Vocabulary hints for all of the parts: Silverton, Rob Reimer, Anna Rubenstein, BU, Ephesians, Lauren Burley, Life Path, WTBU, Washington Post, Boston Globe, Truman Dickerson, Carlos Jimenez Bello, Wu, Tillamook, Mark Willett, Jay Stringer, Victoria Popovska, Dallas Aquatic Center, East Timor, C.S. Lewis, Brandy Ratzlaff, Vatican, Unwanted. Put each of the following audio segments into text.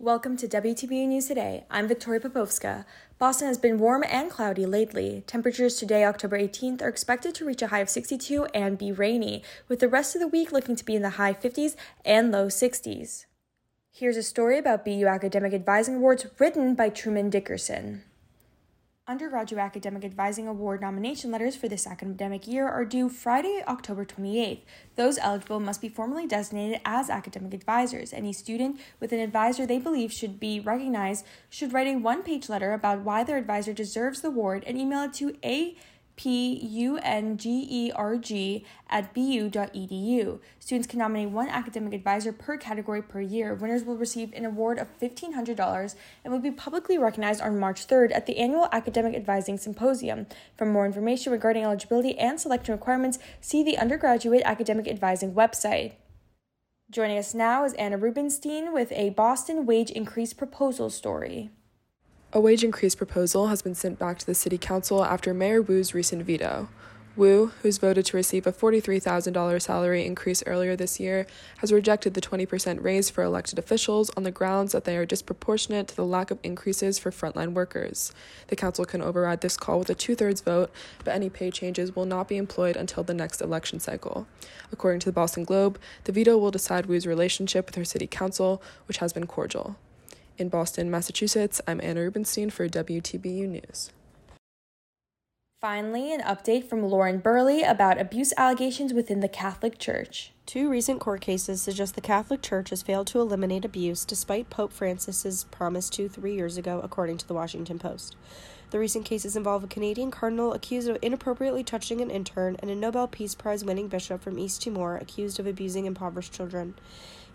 Welcome to WTBU News Today. I'm Victoria Popovska. Boston has been warm and cloudy lately. Temperatures today, October 18th, are expected to reach a high of 62 and be rainy, with the rest of the week looking to be in the high 50s and low 60s. Here's a story about BU Academic Advising Awards written by Truman Dickerson. Undergraduate Academic Advising Award nomination letters for this academic year are due Friday, October 28th. Those eligible must be formally designated as academic advisors. Any student with an advisor they believe should be recognized should write a one-page letter about why their advisor deserves the award and email it to apungerg@bu.edu. Students can nominate one academic advisor per category per year. Winners will receive an award of $1,500 and will be publicly recognized on March 3rd at the annual Academic Advising Symposium. For more information regarding eligibility and selection requirements, see the Undergraduate Academic Advising website. Joining us now is Anna Rubenstein with a Boston wage increase proposal story. A wage increase proposal has been sent back to the City Council after Mayor Wu's recent veto. Wu, who's voted to receive a $43,000 salary increase earlier this year, has rejected the 20% raise for elected officials on the grounds that they are disproportionate to the lack of increases for frontline workers. The council can override this call with a two-thirds vote, but any pay changes will not be employed until the next election cycle. According to the Boston Globe, the veto will decide Wu's relationship with her City Council, which has been cordial. In Boston, Massachusetts, I'm Anna Rubenstein for WTBU News. Finally, an update from Lauren Burley about abuse allegations within the Catholic Church. Two recent court cases suggest the Catholic Church has failed to eliminate abuse despite Pope Francis's promise 3 years ago, according to the Washington Post. The recent cases involve a Canadian cardinal accused of inappropriately touching an intern and a Nobel Peace Prize-winning bishop from East Timor accused of abusing impoverished children.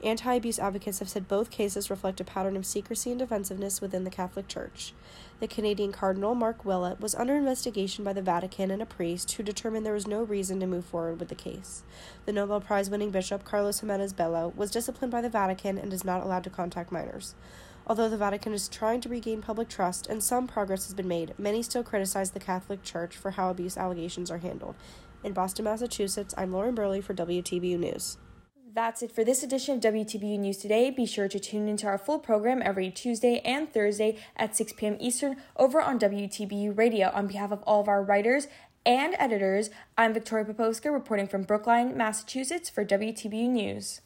Anti-abuse advocates have said both cases reflect a pattern of secrecy and defensiveness within the Catholic Church. The Canadian Cardinal, Mark Willett, was under investigation by the Vatican and a priest who determined there was no reason to move forward with the case. The Nobel Prize-winning bishop, Carlos Jimenez Bello, was disciplined by the Vatican and is not allowed to contact minors. Although the Vatican is trying to regain public trust and some progress has been made, many still criticize the Catholic Church for how abuse allegations are handled. In Boston, Massachusetts, I'm Lauren Burley for WTBU News. That's it for this edition of WTBU News Today. Be sure to tune into our full program every Tuesday and Thursday at 6 p.m. Eastern over on WTBU Radio. On behalf of all of our writers and editors, I'm Victoria Popovska reporting from Brookline, Massachusetts for WTBU News.